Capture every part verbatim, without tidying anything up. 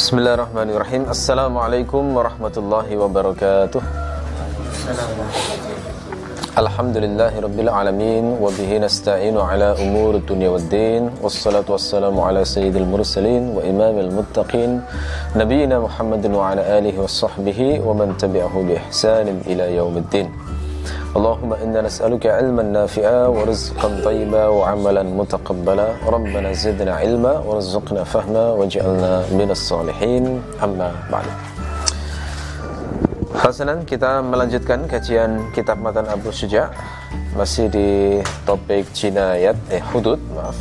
Bismillahirrahmanirrahim. Assalamualaikum warahmatullahi wabarakatuh. Alhamdulillahirabbil alamin wa bihi nasta'inu ala umuri dunya waddin. Wassalatu wassalamu ala sayyidil mursalin wa imamil muttaqin nabiyina Muhammadin wa ala alihi washabbihi wa man tabi'ahu bi ihsanin ila yaumiddin. Allahumma inna nas'aluka 'ilman nafi'a wa rizqan thayyiba wa 'amalan mutaqabbala. Rabbana zidna 'ilma warzuqna fahma waj'alna minas shalihin. Amma ba'du. Hasanan, kita melanjutkan kajian kitab Matan Abu Syuja', masih di topik jinayat, eh hudud, maaf.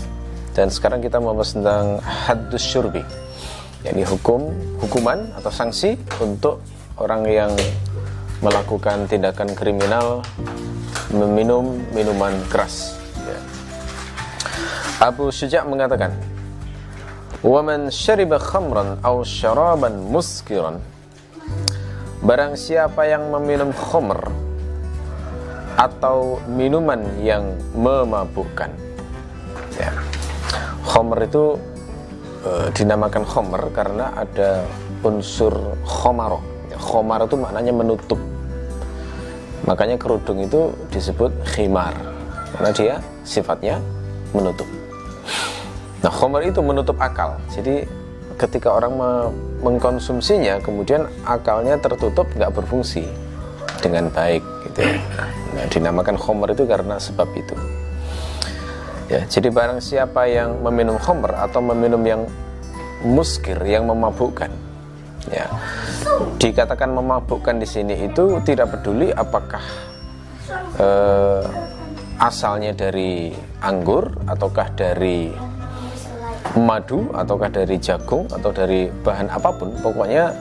Dan sekarang kita membahas tentang haddus syurbi, yakni hukum, hukuman atau sanksi untuk orang yang melakukan tindakan kriminal meminum minuman keras. Abu Syuja' mengatakan, "Wa man syariba khamran aw syaraban muskiran." Barang siapa yang meminum khamr atau minuman yang memabukkan, ya. Khamr itu e, dinamakan khamr karena ada unsur khomaro. Khomar itu maknanya menutup. Makanya kerudung itu disebut khimar karena dia sifatnya menutup. Nah, khamr itu menutup akal. Jadi ketika orang mengkonsumsinya, kemudian akalnya tertutup, nggak berfungsi dengan baik, gitu. Nah, dinamakan khamr itu karena sebab itu. Ya, jadi barang siapa yang meminum khamr atau meminum yang muskir, yang memabukkan, ya, dikatakan memabukkan di sini itu tidak peduli apakah eh, asalnya dari anggur ataukah dari madu ataukah dari jagung atau dari bahan apapun, pokoknya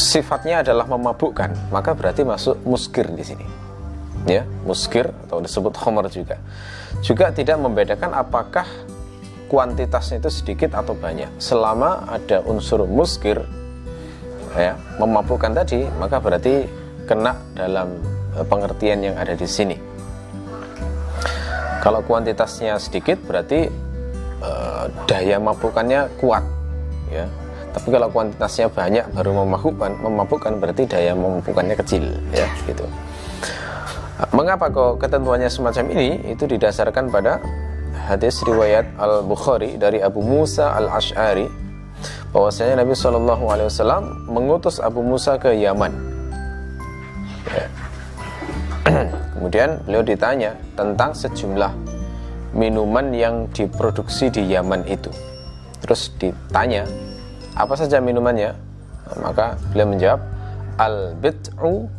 sifatnya adalah memabukkan, maka berarti masuk muskir di sini, ya, muskir atau disebut khamr juga. Juga tidak membedakan apakah kuantitasnya itu sedikit atau banyak, selama ada unsur muskir, ya, memabukkan tadi, maka berarti kena dalam pengertian yang ada di sini. Kalau kuantitasnya sedikit berarti daya mabukkannya kuat, ya. Tapi kalau kuantitasnya banyak baru memabukkan, memabukkan berarti daya memabukkannya kecil, ya, gitu. Mengapa kok ketentuannya semacam ini? Itu didasarkan pada hadis riwayat Al-Bukhari dari Abu Musa Al-Ash'ari, bahwasanya Nabi Shallallahu Alaihi Wasallam mengutus Abu Musa ke Yaman. Ya. Kemudian beliau ditanya tentang sejumlah minuman yang diproduksi di Yaman itu. Terus ditanya, apa saja minumannya? Nah, maka beliau menjawab, Al-Bit'u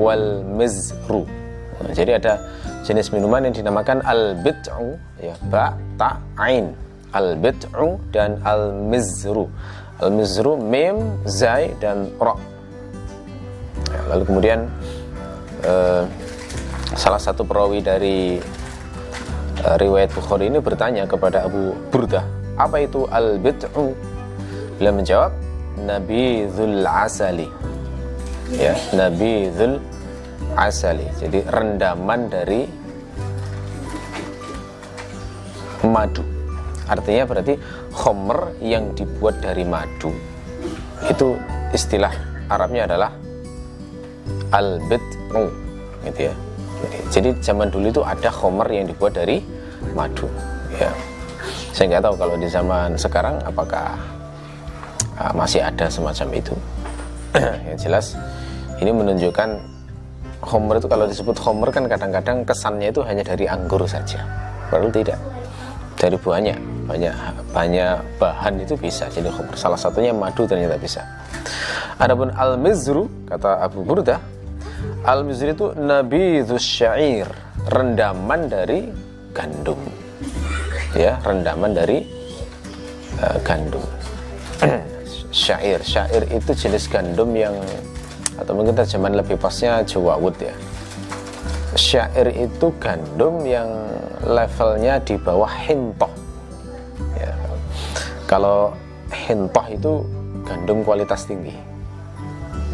wal-Mizru. Nah, jadi ada jenis minuman yang dinamakan Al-Bit'u, ya, ba, ta, ain. Al-Bit'u dan Al-Mizru. Al-Mizru, mim, zai, dan ra. Nah, lalu kemudian eh, salah satu perawi dari riwayat Bukhari ini bertanya kepada Abu Burdah, apa itu al-bit'u? Beliau menjawab, nabidhul asali, ya, nabidhul asali, jadi rendaman dari madu. Artinya berarti khamr yang dibuat dari madu, itu istilah Arabnya adalah al-bit'u, gitu, ya. Jadi zaman dulu itu ada khamr yang dibuat dari madu, ya. Saya nggak tahu kalau di zaman sekarang apakah uh, masih ada semacam itu. Yang jelas ini menunjukkan khamr itu, kalau disebut khamr kan kadang-kadang kesannya itu hanya dari anggur saja, padahal tidak. Dari banyak banyak banyak bahan itu bisa jadi khamr. Salah satunya madu ternyata bisa. Adapun al-mizru, kata Abu Burdah, al-mizri itu nabidhus syair, rendaman dari gandum, ya, rendaman dari uh, gandum. Syair, syair itu jenis gandum yang, atau mungkin terjemahan lebih pasnya jawawud, ya. Syair itu gandum yang levelnya di bawah hintoh, ya. Kalau hintoh itu gandum kualitas tinggi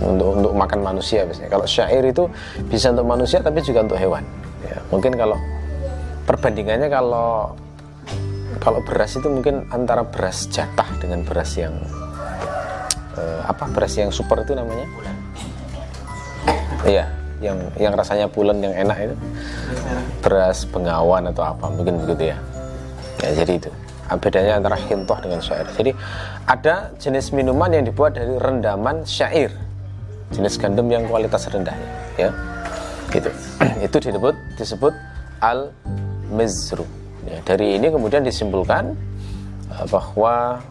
untuk untuk makan manusia biasanya. Kalau syair itu bisa untuk manusia tapi juga untuk hewan, ya. Mungkin kalau perbandingannya, kalau kalau beras itu mungkin antara beras jatah dengan beras yang eh, apa beras yang super itu namanya? Iya, yang yang rasanya pulen, yang enak itu. Beras Bengawan atau apa, mungkin begitu ya. Ya, jadi itu. Bedanya antara khintoh dengan syair. Jadi ada jenis minuman yang dibuat dari rendaman syair, jenis gandum yang kualitas rendah, ya. Gitu. Itu disebut disebut Al-Mizru. Ya, dari ini kemudian disimpulkan bahwa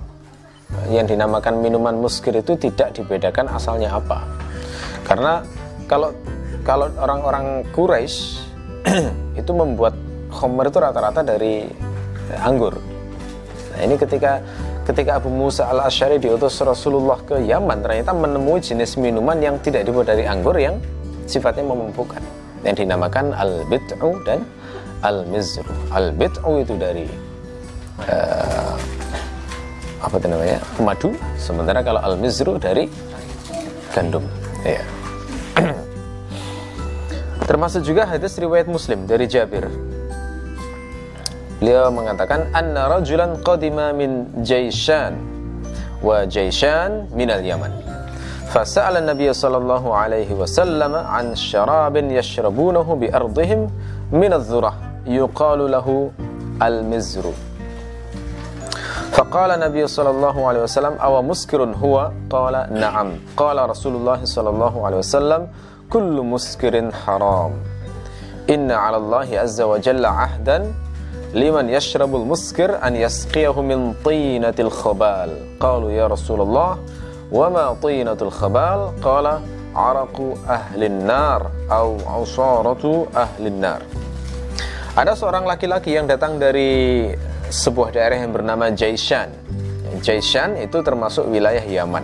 yang dinamakan minuman muskir itu tidak dibedakan asalnya apa. Karena kalau kalau orang-orang Quraisy itu membuat khomer itu rata-rata dari anggur. Nah, ini ketika ketika Abu Musa Al-Ash'ari diutus Rasulullah ke Yaman, ternyata menemui jenis minuman yang tidak dibuat dari anggur yang sifatnya memabukkan, yang dinamakan Al-Bit'u dan Al-Mizru. Al-Bit'u itu dari uh, apa itu namanya? Madu, sementara kalau Al-Mizru dari gandum. Ya. Termasuk juga hadis riwayat Muslim dari Jabir. Beliau mengatakan anna rajulan qadima min Jaishan wa Jaishan minal Yaman. Fasa'ala Nabi sallallahu alaihi wasallam an syarabin yashrabunahu bi ardihim min adh-dhurah yuqalu lahu al-mizru. Faqala Nabi sallallahu alaihi wasallam aw muskirun huwa? Qala na'am. Qala Rasulullah sallallahu alaihi wasallam kullu muskirin haram. Inna 'ala Allahi azza wa jalla 'ahdan liman yashrabul muskir an yasqiyahu min tinatil khabal. Qalu ya Rasulullah wa ma tinatul khabal? Qala araqu ahlin nar au asharatu ahlin nar. Ada seorang laki-laki yang datang dari sebuah daerah yang bernama Jaishan. Jaishan itu termasuk wilayah Yaman.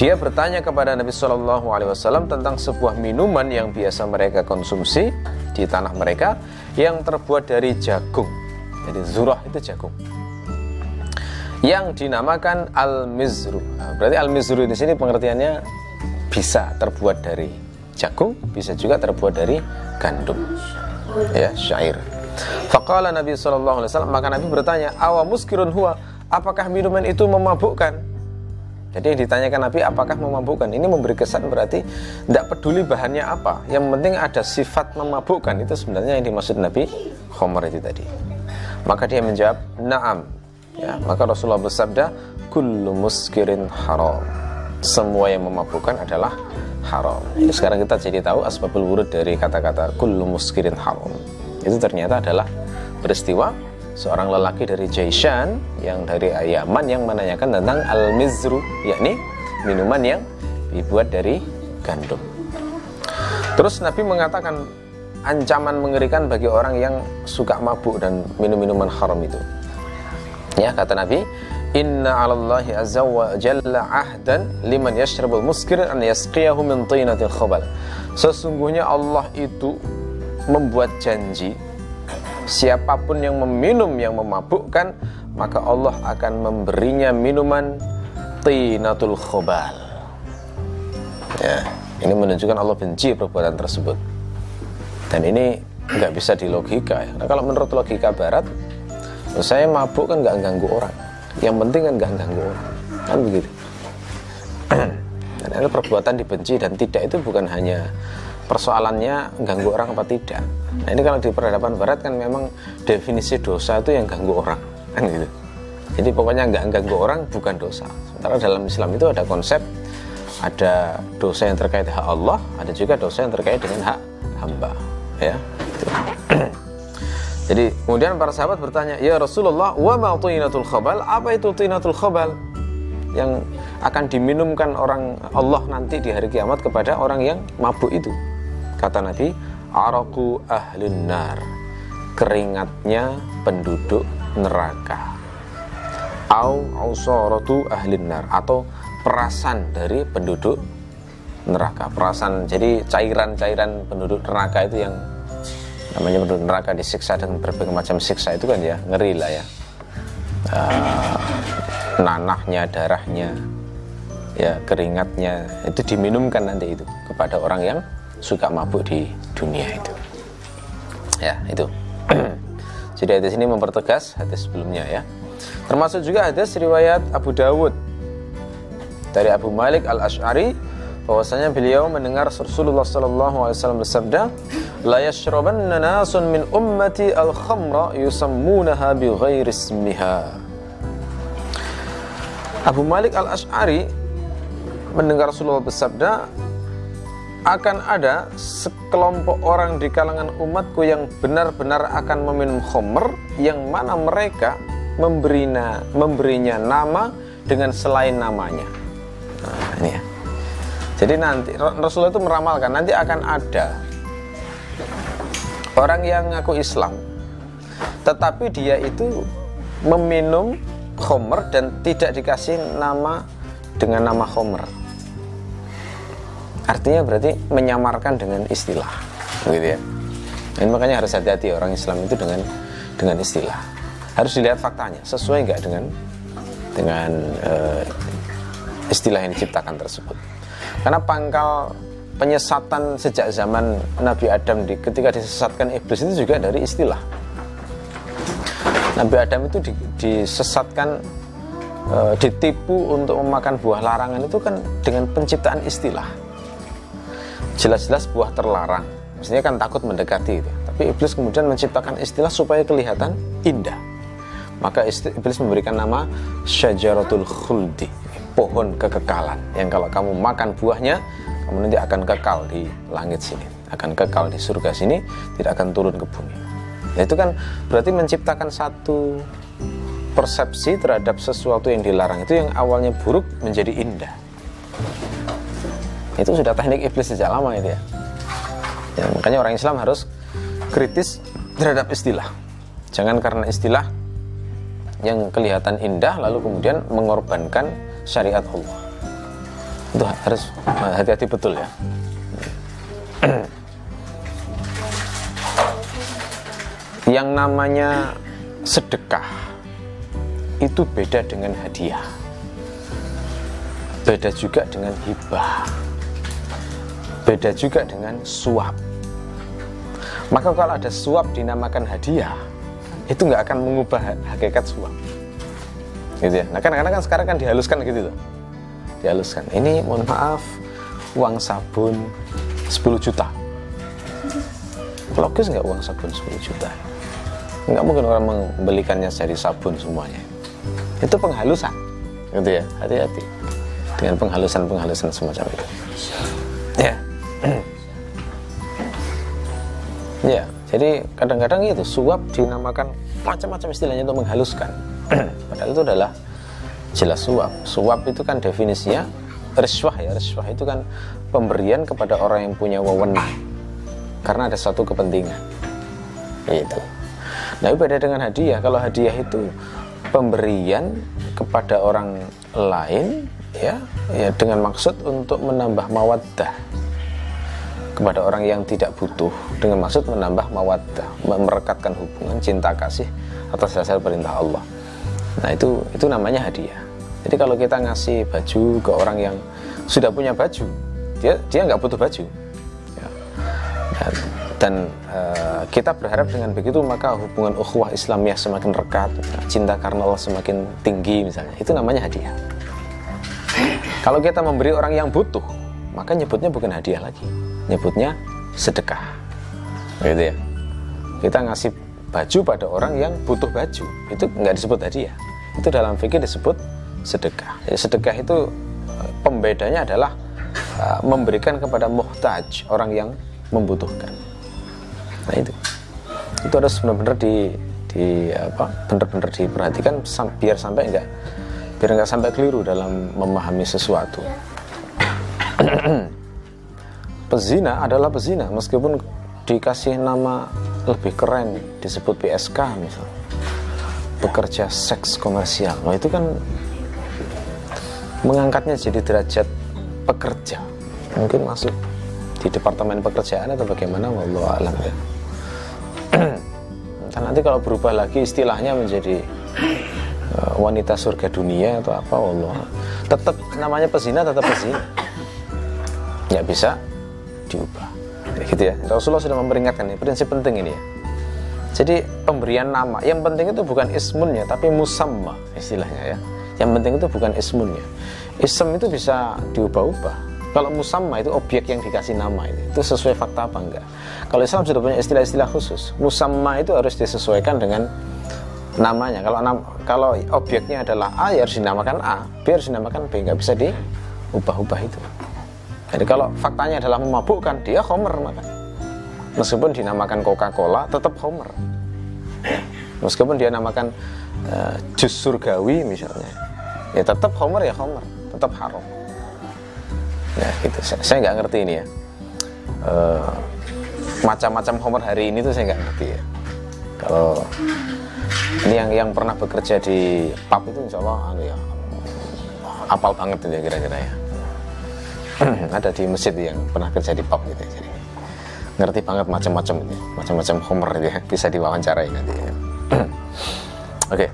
Dia bertanya kepada Nabi sallallahu alaihi wasallam tentang sebuah minuman yang biasa mereka konsumsi di tanah mereka yang terbuat dari jagung. Jadi zurah itu jagung. Yang dinamakan al-mizru. Nah, berarti al-mizru di sini pengertiannya bisa terbuat dari jagung, bisa juga terbuat dari gandum. Ya, syair. Faqala Nabi sallallahu alaihi wasallam, maka Nabi bertanya, "Awa muskirun huwa?" Apakah minuman itu memabukkan? Jadi yang ditanyakan Nabi, apakah memabukkan? Ini memberi kesan berarti tidak peduli bahannya apa, yang penting ada sifat memabukkan. Itu sebenarnya yang dimaksud Nabi khomer itu tadi. Maka dia menjawab na'am, ya. Maka Rasulullah bersabda kullu muskirin haram. Semua yang memabukkan adalah haram. Jadi sekarang kita jadi tahu asbabul wurud dari kata-kata kullu muskirin haram. Itu ternyata adalah peristiwa seorang lelaki dari Jaishan yang dari Yaman yang menanyakan tentang al-mizru, yakni minuman yang dibuat dari gandum. Terus Nabi mengatakan ancaman mengerikan bagi orang yang suka mabuk dan minum-minuman haram itu. Ya, kata Nabi, "Inna 'alallahi azza wa jalla 'ahdan liman yashrabul muskir an yasqiyahu min tinatil khabal." Sesungguhnya Allah itu membuat janji, siapapun yang meminum yang memabukkan, maka Allah akan memberinya minuman tinatul khobal. Ya, ini menunjukkan Allah benci perbuatan tersebut. Dan ini nggak bisa dilogika. Ya. Nah, kalau menurut logika Barat, saya mabuk kan nggak ganggu orang. Yang penting kan nggak ganggu orang, kan begitu. Dan perbuatan dibenci dan tidak itu bukan hanya persoalannya ganggu orang apa tidak. Nah, ini kalau di peradaban Barat kan memang definisi dosa itu yang ganggu orang, kan gitu. Jadi pokoknya nggak ganggu orang bukan dosa. Sementara dalam Islam itu ada konsep, ada dosa yang terkait hak Allah, ada juga dosa yang terkait dengan hak hamba, ya. Gitu. Jadi kemudian para sahabat bertanya, ya Rasulullah, wa ma tinatul khabal? Apa itu tinatul khabal? Yang akan diminumkan orang Allah nanti di hari kiamat kepada orang yang mabuk itu. Kata Nabi, araqu ahlin nar, keringatnya penduduk neraka. Au ausaratu ahlin nar, atau perasan dari penduduk neraka. Perasan, jadi cairan-cairan penduduk neraka itu yang namanya penduduk neraka disiksa dengan berbagai macam siksa itu kan ya, ngeri lah ya. Uh, nanahnya, darahnya, ya, keringatnya itu diminumkan nanti itu kepada orang yang suka mabuk di dunia itu. Ya, itu. Jadi hadis ini mempertegas hadis sebelumnya ya. Termasuk juga hadis riwayat Abu Dawud dari Abu Malik Al-Ash'ari bahwasanya beliau mendengar Rasulullah sallallahu alaihi wasallam bersabda, la yashrabanna nasun min ummati al-khamra yusammunaha bi ghairi ismiha. Abu Malik Al-Ash'ari mendengar Rasulullah bersabda, akan ada sekelompok orang di kalangan umatku yang benar-benar akan meminum khamr, yang mana mereka memberinya, memberinya nama dengan selain namanya. Nah, ini ya. Jadi nanti Rasulullah itu meramalkan, nanti akan ada orang yang ngaku Islam, tetapi dia itu meminum khamr dan tidak dikasih nama dengan nama khamr. Artinya berarti menyamarkan dengan istilah, gitu ya. Dan makanya harus hati-hati orang Islam itu dengan dengan istilah. Harus dilihat faktanya, sesuai nggak dengan dengan e, istilah yang diciptakan tersebut. Karena pangkal penyesatan sejak zaman Nabi Adam di, ketika disesatkan iblis itu juga dari istilah. Nabi Adam itu di, disesatkan, e, ditipu untuk memakan buah larangan itu kan dengan penciptaan istilah. Jelas-jelas buah terlarang, maksudnya kan takut mendekati itu. Tapi iblis kemudian menciptakan istilah supaya kelihatan indah. Maka iblis memberikan nama syajaratul khuldi, pohon kekekalan, yang kalau kamu makan buahnya, kamu nanti akan kekal di langit sini, akan kekal di surga sini, tidak akan turun ke bumi. Nah, itu kan berarti menciptakan satu persepsi terhadap sesuatu yang dilarang itu, yang awalnya buruk menjadi indah. Itu sudah teknik iblis sejak lama itu ya. Ya, makanya orang Islam harus kritis terhadap istilah. Jangan karena istilah yang kelihatan indah lalu kemudian mengorbankan syariat Allah. Itu harus hati-hati betul ya. Yang namanya sedekah itu beda dengan hadiah. Beda juga dengan hibah. Beda juga dengan suap. Maka kalau ada suap dinamakan hadiah, itu nggak akan mengubah hakikat suap, gitu ya. Nah, karena kan sekarang kan dihaluskan gitu tuh, dihaluskan. Ini mohon maaf, uang sabun sepuluh juta. Logis nggak uang sabun sepuluh juta? Nggak mungkin orang membelikannya dari sabun semuanya. Itu penghalusan, gitu ya. Hati-hati dengan penghalusan-penghalusan semacam itu. Ya. Ya, jadi kadang-kadang itu suap dinamakan macam-macam istilahnya untuk menghaluskan. Padahal itu adalah jelas suap. Suap itu kan definisinya rishwah ya. Rishwah itu kan pemberian kepada orang yang punya wewenang karena ada satu kepentingan. Itu. Nah, beda dengan hadiah. Kalau hadiah itu pemberian kepada orang lain ya, ya dengan maksud untuk menambah mawaddah kepada orang yang tidak butuh, dengan maksud menambah mawaddah, merekatkan hubungan cinta kasih atas dasar perintah Allah. Nah, itu itu namanya hadiah. Jadi kalau kita ngasih baju ke orang yang sudah punya baju, dia dia nggak butuh baju ya. Dan, dan uh, kita berharap dengan begitu maka hubungan ukhuwah Islamiyah semakin rekat, cinta karena Allah semakin tinggi misalnya. Itu namanya hadiah. Kalau kita memberi orang yang butuh, maka nyebutnya bukan hadiah lagi, nyebutnya sedekah, gitu ya. Kita ngasih baju pada orang yang butuh baju, itu nggak disebut hadiah. Itu dalam fikih disebut sedekah. Jadi sedekah itu pembedanya adalah uh, memberikan kepada muhtaj, orang yang membutuhkan. Nah itu, itu harus benar-benar di, di apa, benar-benar diperhatikan biar sampai nggak. Biar nggak sampai keliru dalam memahami sesuatu. Pezina adalah pezina, meskipun dikasih nama lebih keren, disebut P S K misalnya, pekerja seks komersial. Nah, itu kan mengangkatnya jadi derajat pekerja. Mungkin masuk di departemen pekerjaan atau bagaimana, wallahu alam ya. Nanti kalau berubah lagi istilahnya menjadi wanita surga dunia atau apa, Allah, tetap namanya pezina, tetap pezina, nggak bisa diubah, gitu ya. Rasulullah sudah memperingatkan ini, prinsip penting ini ya. Jadi pemberian nama, yang penting itu bukan ismunnya tapi musamma istilahnya ya. Yang penting itu bukan ismunnya. Ism itu bisa diubah-ubah. Kalau musamma itu objek yang dikasih nama, itu, itu sesuai fakta apa enggak. Kalau Islam sudah punya istilah-istilah khusus. Musamma itu harus disesuaikan dengan namanya. Kalau nam, kalau objeknya adalah A, ya harus dinamakan A, B harus dinamakan B, nggak bisa diubah-ubah itu. Jadi kalau faktanya adalah memabukkan, dia khamr, maka meskipun dinamakan Coca-Cola tetap khamr. Meskipun dia namakan uh, jus surgawi misalnya, ya tetap khamr, ya khamr, tetap haram. Nah gitu, saya nggak ngerti ini ya, uh, macam-macam homer hari ini tuh saya nggak ngerti ya. Kalau ini yang yang pernah bekerja di pub itu insya Allah anu ya, apal banget itu ya kira-kira ya. Ada di masjid yang pernah kerja di pub gitu ya, jadi ngerti banget macam-macam gitu ya, macam-macam homer gitu ya, bisa diwawancarai nanti ya. Oke,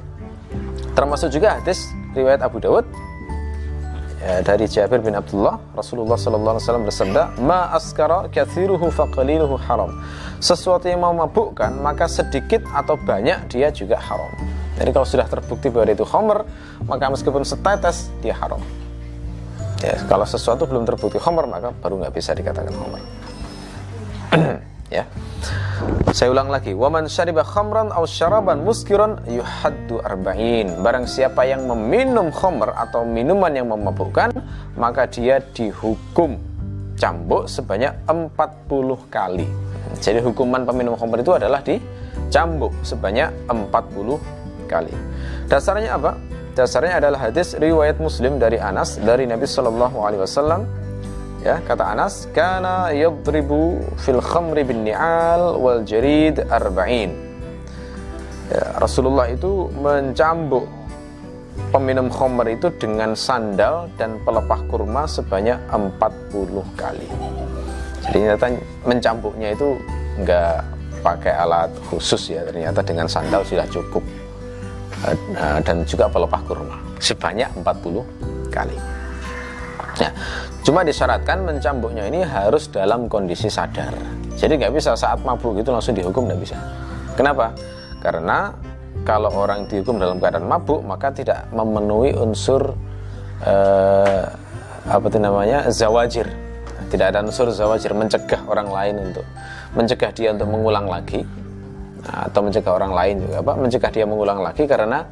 termasuk juga hadis riwayat Abu Dawud. Ya, dari Jabir bin Abdullah, Rasulullah sallallahu alaihi wasallam bersabda, "Ma askara katsiruhu fa qaliluhu haram." Sesuatu yang mau mabukkan, maka sedikit atau banyak dia juga haram. Jadi kalau sudah terbukti bahwa itu khamr, maka meskipun setetes dia haram. Ya, kalau sesuatu belum terbukti khamr, maka baru enggak bisa dikatakan khamr. Ya. Saya ulang lagi, "Wa man syariba khamran aw syaraban muskiran yuhaddu arba'in." Barang siapa yang meminum khamr atau minuman yang memabukkan, maka dia dihukum cambuk sebanyak empat puluh kali. Jadi hukuman peminum khamr itu adalah dicambuk sebanyak empat puluh kali. Dasarnya apa? Dasarnya adalah hadis riwayat Muslim dari Anas dari Nabi sallallahu alaihi wasallam. Ya, kata Anas, kana yadribu fil khamri bin ni'al wal jarid arba'in. Ya, Rasulullah itu mencambuk peminum khamr itu dengan sandal dan pelepah kurma sebanyak empat puluh kali. Jadi ternyata mencambuknya itu enggak pakai alat khusus ya, ternyata dengan sandal sudah cukup, dan juga pelepah kurma sebanyak empat puluh kali. Nah, cuma disyaratkan mencambuknya ini harus dalam kondisi sadar. Jadi nggak bisa saat mabuk itu langsung dihukum, nggak bisa. Kenapa? Karena kalau orang dihukum dalam keadaan mabuk, maka tidak memenuhi unsur eh, apa itu namanya zawajir. Tidak ada unsur zawajir mencegah orang lain untuk mencegah dia untuk mengulang lagi, atau mencegah orang lain juga apa? Mencegah dia mengulang lagi, karena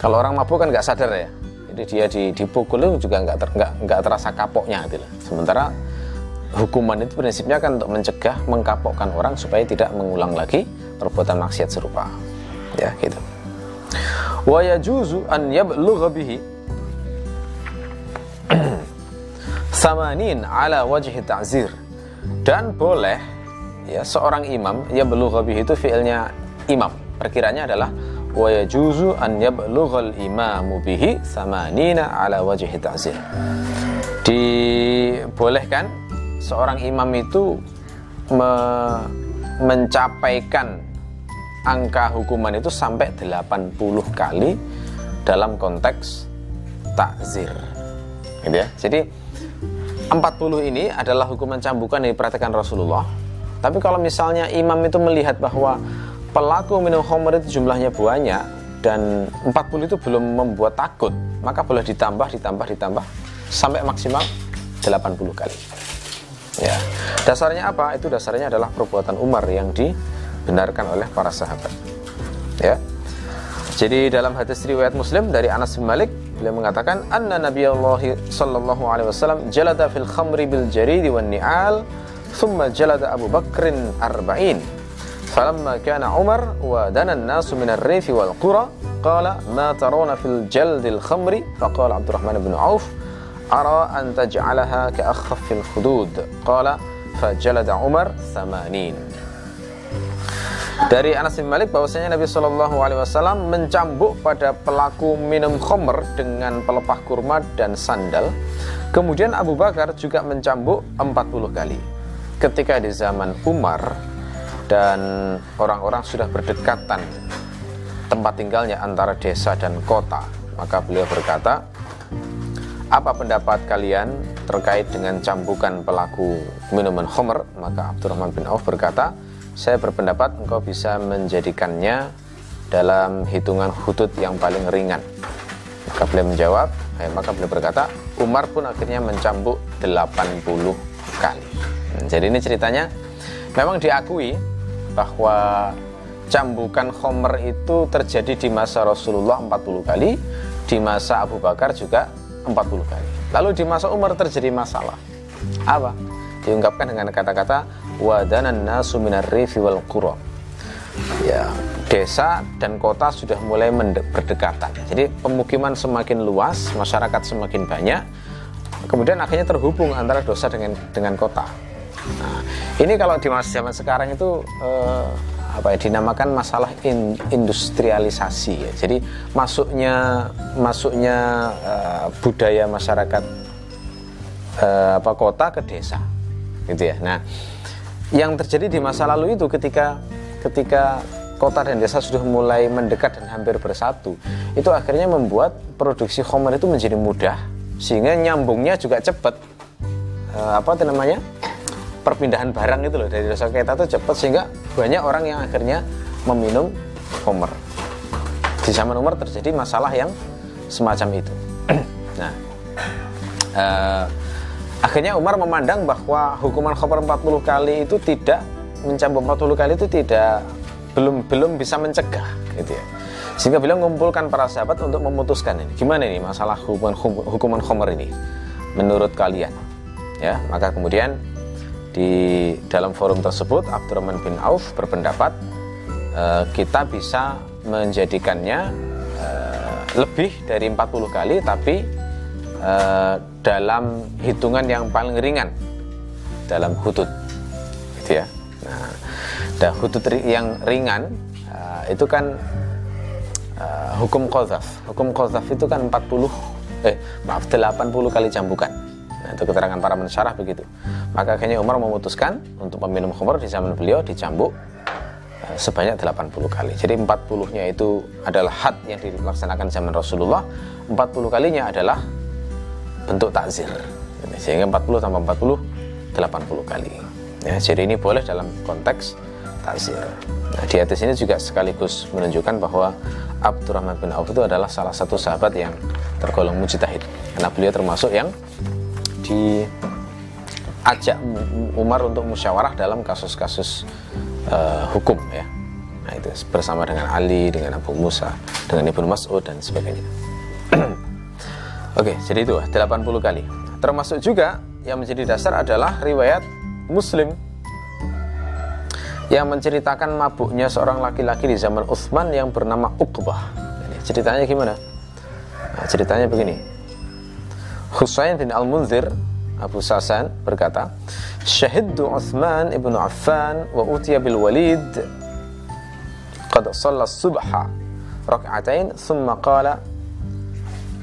kalau orang mabuk kan nggak sadar ya. Jadi dia dipukul juga nggak ter, nggak nggak terasa kapoknya gitu lah. Sementara hukuman itu prinsipnya kan untuk mencegah mengkapokkan orang supaya tidak mengulang lagi perbuatan maksiat serupa. Ya gitu. Wa yajuzu an yablugha bihi samanin ala wajhi ta'zir. Dan boleh ya seorang imam, yablugha bihi itu fi'ilnya imam. Perkiranya adalah wa yajuzu an yablughal imamu bihi samanina ala wajhi ta'zir. Dibolehkan seorang imam itu me mencapaikan angka hukuman itu sampai delapan puluh kali dalam konteks ta'zir. Gitu ya. Jadi empat puluh ini adalah hukuman cambukan yang diperhatikan Rasulullah. Tapi kalau misalnya imam itu melihat bahwa pelaku minum khamr itu jumlahnya banyak dan empat puluh itu belum membuat takut, maka boleh ditambah, ditambah, ditambah sampai maksimal delapan puluh kali. Ya. Dasarnya apa? Itu dasarnya adalah perbuatan Umar yang dibenarkan oleh para sahabat. Ya. Jadi dalam hadis riwayat Muslim dari Anas bin Malik, beliau mengatakan anna Nabiyullah sallallahu alaihi wasallam jalada fil khamri bil jaridi wan ni'al, thumma jalada Abu Bakrin arba'in. فلما كان عمر ودنا الناس من الريف والقرى قال ما ترون في الجلد الخمر فقال عبد الرحمن بن عوف أرى أن تجعلها كأخف الخدود قال فجلد عمر ثمانين. Dari Anas bin Malik bahwasanya Nabi Shallallahu Alaihi Wasallam mencambuk pada pelaku minum khamr dengan pelepah kurma dan sandal. Kemudian Abu Bakar juga mencambuk empat puluh kali. Ketika di zaman Umar dan orang-orang sudah berdekatan tempat tinggalnya antara desa dan kota, maka beliau berkata, apa pendapat kalian terkait dengan cambukan pelaku minuman khamr? Maka Abdurrahman bin Auf berkata, saya berpendapat engkau bisa menjadikannya dalam hitungan hudud yang paling ringan. Maka beliau menjawab, eh, maka beliau berkata, Umar pun akhirnya mencambuk delapan puluh kali. Jadi ini ceritanya, memang diakui bahwa cambukan khomer itu terjadi di masa Rasulullah empat puluh kali, di masa Abu Bakar juga empat puluh kali. Lalu di masa Umar terjadi masalah. Apa? Diungkapkan dengan kata-kata wadanan nasu minar rifi wal qura. Ya, desa dan kota sudah mulai berdekatan. Jadi pemukiman semakin luas, masyarakat semakin banyak. Kemudian akhirnya terhubung antara dosa dengan dengan kota. Nah, ini kalau di masa zaman sekarang itu eh, apa ya, dinamakan masalah in, industrialisasi ya. Jadi masuknya masuknya uh, budaya masyarakat uh, apa kota ke desa gitu ya. Nah, yang terjadi di masa lalu itu ketika ketika kota dan desa sudah mulai mendekat dan hampir bersatu, itu akhirnya membuat produksi khomer itu menjadi mudah sehingga nyambungnya juga cepat. Uh, apa namanya? Perpindahan barang itu loh, dari desa ke kota itu cepat, sehingga banyak orang yang akhirnya meminum khomer. Di zaman Umar terjadi masalah yang semacam itu. Nah, eh, akhirnya Umar memandang bahwa hukuman khomer empat puluh kali itu tidak mencambuk empat puluh kali itu tidak belum belum bisa mencegah gitu ya. Sehingga beliau mengumpulkan para sahabat untuk memutuskan ini. Gimana ini masalah hukuman hukuman khomer ini menurut kalian? Ya, maka kemudian di dalam forum tersebut Abdurrahman bin Auf berpendapat eh, kita bisa menjadikannya eh, lebih dari empat puluh kali, tapi eh, dalam hitungan yang paling ringan dalam hudud gitu ya. Nah, dan hudud yang ringan eh, itu kan eh, hukum qadzaf. Hukum qadzaf itu kan empat puluh eh maaf delapan puluh kali cambukan. Nah, itu keterangan para pensyarah begitu. Maka akhirnya Umar memutuskan untuk meminum khamr di zaman beliau dicambuk sebanyak delapan puluh kali. Jadi empat puluhnya itu adalah had yang dilaksanakan zaman Rasulullah, empat puluh kalinya adalah bentuk takzir. Sehingga empat puluh tambah empat puluh, delapan puluh kali. Ya, jadi ini boleh dalam konteks takzir. Nah, di atas ini juga sekaligus menunjukkan bahwa Abdurrahman bin Auf itu adalah salah satu sahabat yang tergolong mujtahid. Karena beliau termasuk yang diajak Umar untuk musyawarah dalam kasus-kasus uh, hukum ya. Nah, itu bersama dengan Ali, dengan Abu Musa, dengan Ibnu Mas'ud dan sebagainya. Oke, okay, jadi itu delapan puluh kali. Termasuk juga yang menjadi dasar adalah riwayat Muslim yang menceritakan mabuknya seorang laki-laki di zaman Uthman yang bernama Uqbah. Ceritanya gimana? Nah, ceritanya begini. Husain bin Al-Munzir, Abu Sasan berkata, "Syahidtu Uthman ibn Affan wa utiya bil Walid qad shalla as-subha rak'atain thumma qala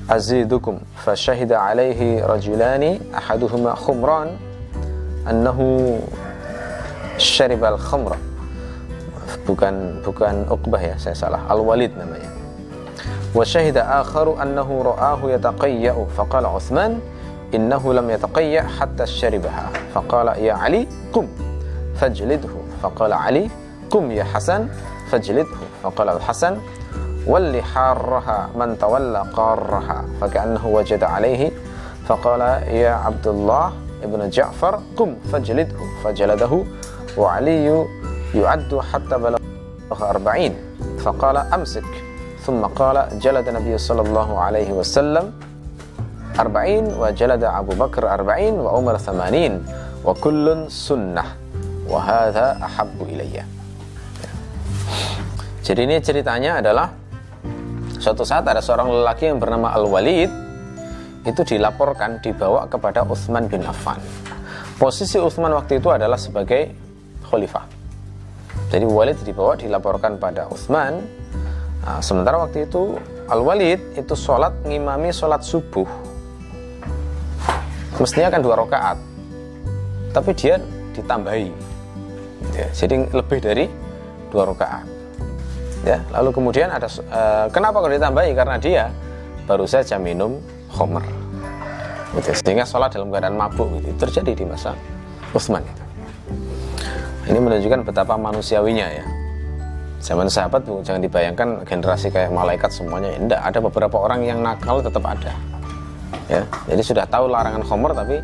azidukum fa shahida alayhi rajulani ahaduhuma Khumran annahu syariba al-khamra." Bukan bukan Uqbah ya, saya salah. Al-Walid namanya. وشهد آخر أنه رآه يتقيأ فقال عثمان إنه لم يتقيأ حتى شربها فقال يا علي قم فاجلده فقال علي قم يا حسن فاجلده فقال الحسن ولي حارها من تولى قارها فكأنه وجد عليه فقال يا عبد الله ابن جعفر قم فاجلده فجلده وعلي يعد حتى بلغ أربعين فقال أمسك ثم قال جلد النبي صلى الله عليه وسلم أربعين وجلد أبو بكر أربعين وعمر ثمانين وكل سنة وهذا أحب إلي. Jadi ini ceritanya adalah suatu saat ada seorang lelaki yang bernama Al-Walid itu dilaporkan dibawa kepada Uthman bin Affan. Posisi Uthman waktu itu adalah sebagai khalifah. Jadi Walid dibawa dilaporkan pada Uthman. Nah, sementara waktu itu Al-Walid itu sholat ngimami sholat subuh, mestinya kan dua rakaat, tapi dia ditambahi, ya, jadi lebih dari dua rakaat. Ya, lalu kemudian ada uh, kenapa kalau ditambahi? Karena dia baru saja minum khomer, gitu, sehingga sholat dalam keadaan mabuk gitu, terjadi di masa Utsman. Gitu. Ini menunjukkan betapa manusiawinya ya. zaman sahabat jangan dibayangkan generasi kayak malaikat semuanya, ya, enggak, ada beberapa orang yang nakal tetap ada, ya. Jadi sudah tahu larangan khamr tapi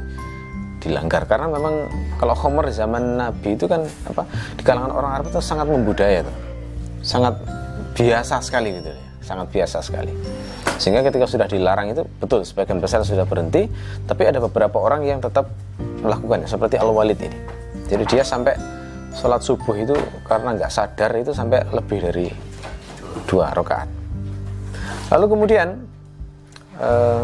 dilanggar, karena memang kalau khamr di zaman Nabi itu kan apa, di kalangan orang Arab itu sangat membudaya tuh. Sangat biasa sekali gitu ya, sangat biasa sekali. Sehingga ketika sudah dilarang itu betul sebagian besar sudah berhenti, tapi ada beberapa orang yang tetap melakukannya seperti Al-Walid ini. Jadi dia sampai sholat subuh itu karena nggak sadar itu sampai lebih dari dua rakaat. Lalu kemudian eh,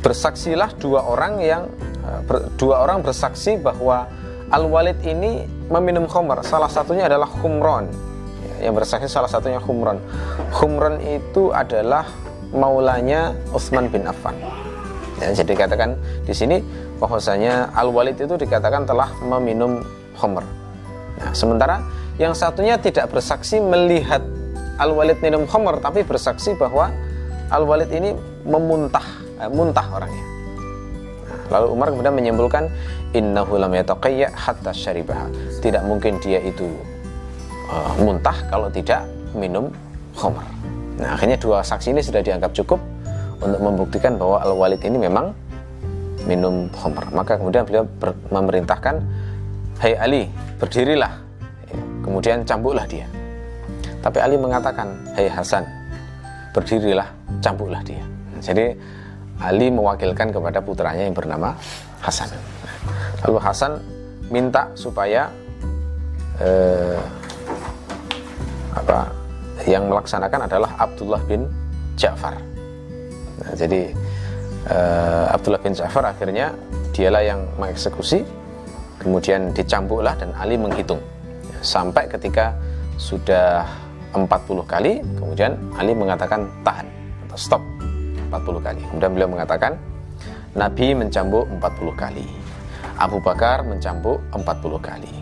bersaksilah dua orang yang ber, dua orang bersaksi bahwa Al-Walid ini meminum khamr. Salah satunya adalah Khumran. Yang bersaksi salah satunya Khumran. Khumran itu adalah maulanya Uthman bin Affan. Ya, jadi dikatakan di sini bahwasanya Al-Walid itu dikatakan telah meminum khamr. Nah, sementara yang satunya tidak bersaksi melihat Al-Walid minum khamr, tapi bersaksi bahwa Al-Walid ini memuntah, eh, muntah orangnya. Nah, lalu Umar kemudian menyimpulkan innahu lam yataqayya hatta syaribaha. Tidak mungkin dia itu Uh, muntah kalau tidak minum khamr. Nah, akhirnya dua saksi ini sudah dianggap cukup untuk membuktikan bahwa Al-Walid ini memang minum khamr. Maka kemudian beliau ber- memerintahkan, "Hai hey Ali, berdirilah, kemudian cambuklah dia." Tapi Ali mengatakan, "Hai hey Hasan, berdirilah, cambuklah dia." Jadi Ali mewakilkan kepada putranya yang bernama Hasan. Lalu Hasan minta supaya uh, apa yang melaksanakan adalah Abdullah bin Ja'far. Nah, jadi eh, Abdullah bin Ja'far akhirnya dialah yang mengeksekusi, kemudian dicambuklah dan Ali menghitung sampai ketika sudah empat puluh kali, kemudian Ali mengatakan tahan atau stop empat puluh kali. Kemudian beliau mengatakan Nabi mencambuk empat puluh kali, Abu Bakar mencambuk empat puluh kali,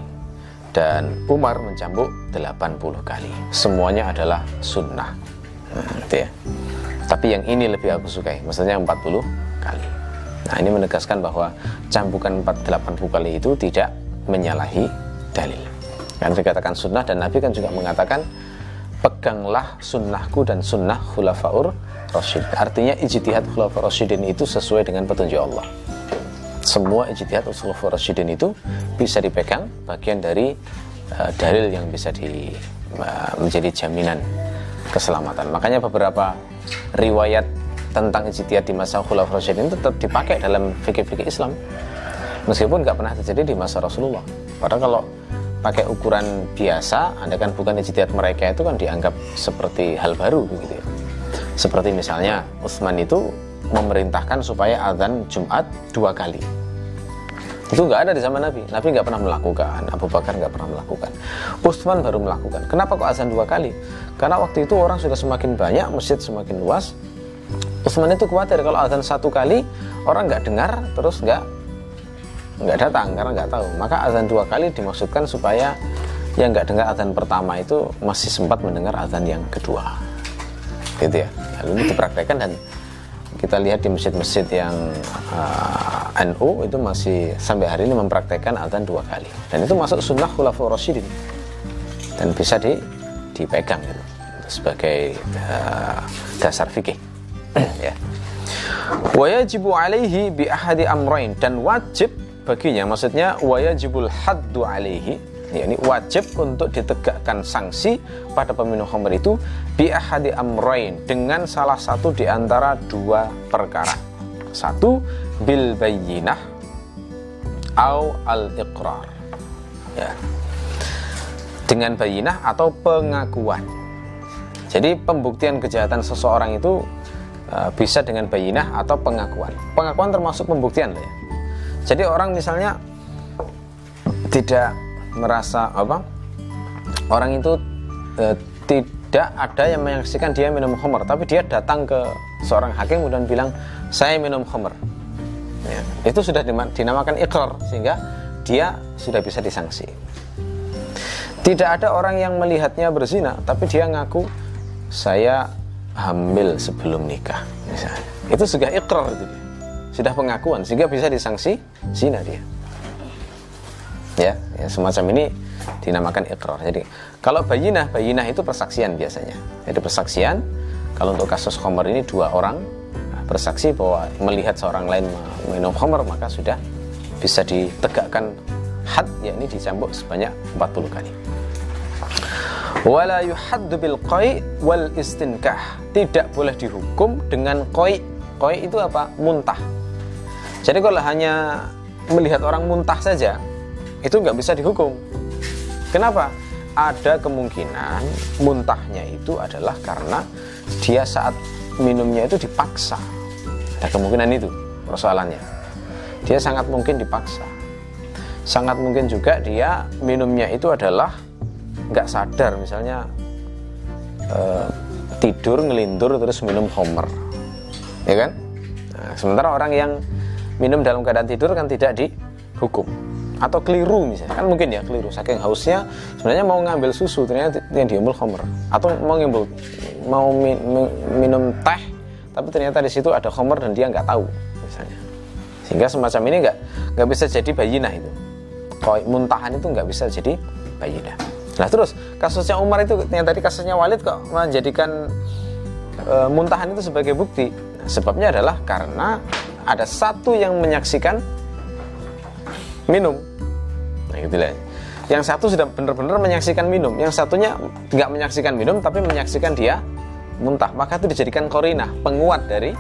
dan Umar mencambuk delapan puluh kali. Semuanya adalah sunnah, nah, gitu ya. Tapi yang ini lebih aku sukai, maksudnya empat puluh kali. Nah, ini menegaskan bahwa cambukan delapan puluh kali itu tidak menyalahi dalil. Kan dikatakan sunnah, dan Nabi kan juga mengatakan peganglah sunnahku dan sunnah khulafaur rasyid. Artinya ijtihad khulafaur rasyidin itu sesuai dengan petunjuk Allah. Semua ijtihad khulafaur rasyidin itu bisa dipegang, bagian dari uh, dalil yang bisa di, uh, menjadi jaminan keselamatan. Makanya beberapa riwayat tentang ijtihad di masa khulafaur rasyidin tetap dipakai dalam fikih-fikih Islam, meskipun nggak pernah terjadi di masa Rasulullah. Padahal kalau pakai ukuran biasa, anda kan bukan ijtihad mereka itu kan dianggap seperti hal baru begitu ya. Seperti misalnya Utsman itu memerintahkan supaya azan Jumat dua kali. Itu nggak ada di zaman Nabi. Nabi nggak pernah melakukan, Abu Bakar nggak pernah melakukan, Utsman baru melakukan. Kenapa kok azan dua kali? Karena waktu itu orang sudah semakin banyak, masjid semakin luas. Utsman itu khawatir kalau azan satu kali orang nggak dengar, terus nggak nggak datang karena nggak tahu. Maka azan dua kali dimaksudkan supaya yang nggak dengar azan pertama itu masih sempat mendengar azan yang kedua, gitu ya. Lalu itu dipraktekkan, dan kita lihat di masjid-masjid yang uh, N U itu masih sampai hari ini mempraktekkan azan dua kali, dan itu masuk sunnah khulafaur rasyidin dan bisa di, dipegang gitu, sebagai uh, dasar fikih. Ya, wa yajibu alaihi bi ahadi amrayn, dan wajib baginya, maksudnya wa yajibul haddu alaihi, yakni wajib untuk ditegakkan sanksi pada peminum khamr itu bi ahadi amrayn, dengan salah satu di antara dua perkara. Satu, bil bayyinah au al-iqrar, ya, dengan bayyinah atau pengakuan. Jadi pembuktian kejahatan seseorang itu uh, bisa dengan bayyinah atau pengakuan. Pengakuan termasuk pembuktian loh ya. Jadi orang misalnya tidak merasa apa, orang itu e, tidak ada yang menyaksikan dia minum khamr, tapi dia datang ke seorang hakim kemudian bilang saya minum khamr, ya, itu sudah dinamakan iqrar, sehingga dia sudah bisa disanksi. Tidak ada orang yang melihatnya berzina, tapi dia ngaku saya hamil sebelum nikah misalnya, itu sudah iqrar, itu dia sudah pengakuan, sehingga bisa disanksi zina dia. Ya, ya, semacam ini dinamakan iqrar. Jadi kalau bayinah, bayinah itu persaksian biasanya. Jadi persaksian, kalau untuk kasus khamar ini dua orang bersaksi bahwa melihat seorang lain minum khamar, maka sudah bisa ditegakkan had, yakni dicambuk sebanyak empat puluh kali. Wala yuhaddu bil qai' wal istinkah. Tidak boleh dihukum dengan qai'. Qai' itu apa? Muntah. Jadi kalau hanya melihat orang muntah saja, itu nggak bisa dihukum. Kenapa? Ada kemungkinan muntahnya itu adalah karena dia saat minumnya itu dipaksa. Ada kemungkinan itu persoalannya. Dia sangat mungkin dipaksa. Sangat mungkin juga dia minumnya itu adalah nggak sadar, misalnya eh, tidur ngelindur terus minum khamr, ya kan? Nah, sementara orang yang minum dalam keadaan tidur kan tidak dihukum, atau keliru misalnya, kan mungkin ya keliru saking hausnya, sebenarnya mau ngambil susu ternyata yang diambil khamr, atau mau ngambil mau min, min, minum teh tapi ternyata di situ ada khamr dan dia nggak tahu misalnya, sehingga semacam ini nggak nggak bisa jadi bayinah itu. Kalau muntahan itu nggak bisa jadi bayinah. Nah terus kasusnya Umar itu, yang tadi kasusnya Walid kok menjadikan e, muntahan itu sebagai bukti? Nah, sebabnya adalah karena ada satu yang menyaksikan minum. Nah gitulah. Yang satu sudah benar-benar menyaksikan minum, yang satunya nggak menyaksikan minum tapi menyaksikan dia muntah. Maka itu dijadikan qorinah, penguat dari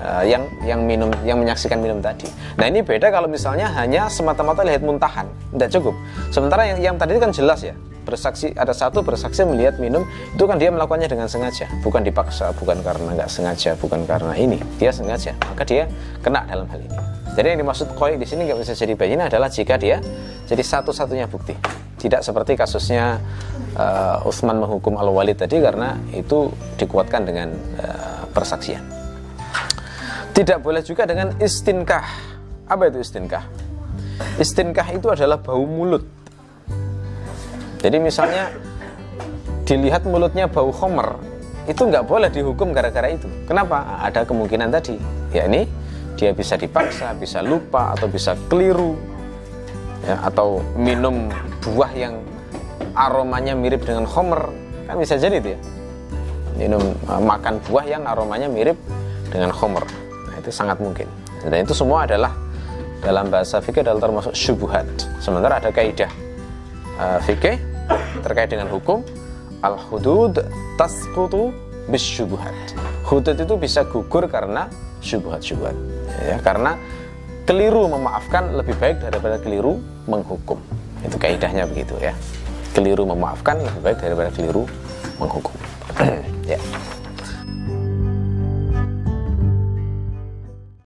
e, yang yang minum, yang menyaksikan minum tadi. Nah ini beda kalau misalnya hanya semata-mata lihat muntahan, tidak cukup. Sementara yang, yang tadi itu kan jelas ya, bersaksi, ada satu bersaksi melihat minum, itu kan dia melakukannya dengan sengaja, bukan dipaksa, bukan karena nggak sengaja, bukan karena ini, dia sengaja, maka dia kena dalam hal ini. Jadi yang dimaksud qai' di sini nggak bisa jadi bayinah adalah jika dia jadi satu-satunya bukti. Tidak seperti kasusnya uh, Uthman menghukum Al-Walid tadi, karena itu dikuatkan dengan uh, persaksian. Tidak boleh juga dengan istinkah. Apa itu istinkah? Istinkah itu adalah bau mulut. Jadi misalnya dilihat mulutnya bau khamr, itu nggak boleh dihukum gara-gara itu. Kenapa? Ada kemungkinan tadi, yakni dia bisa dipaksa, bisa lupa, atau bisa keliru, ya, atau minum buah yang aromanya mirip dengan khamr, kan bisa jadi itu ya, minum makan buah yang aromanya mirip dengan khamr. Nah itu sangat mungkin. Dan itu semua adalah dalam bahasa fikih adalah termasuk syubhat. Sementara ada kaidah uh, fikih terkait dengan hukum, al hudud tasqutu bis syubhat. Hudud itu bisa gugur karena syubhat-syubhat, ya, karena keliru memaafkan lebih baik daripada keliru menghukum. Itu kaidahnya begitu ya. Keliru memaafkan lebih baik daripada keliru menghukum.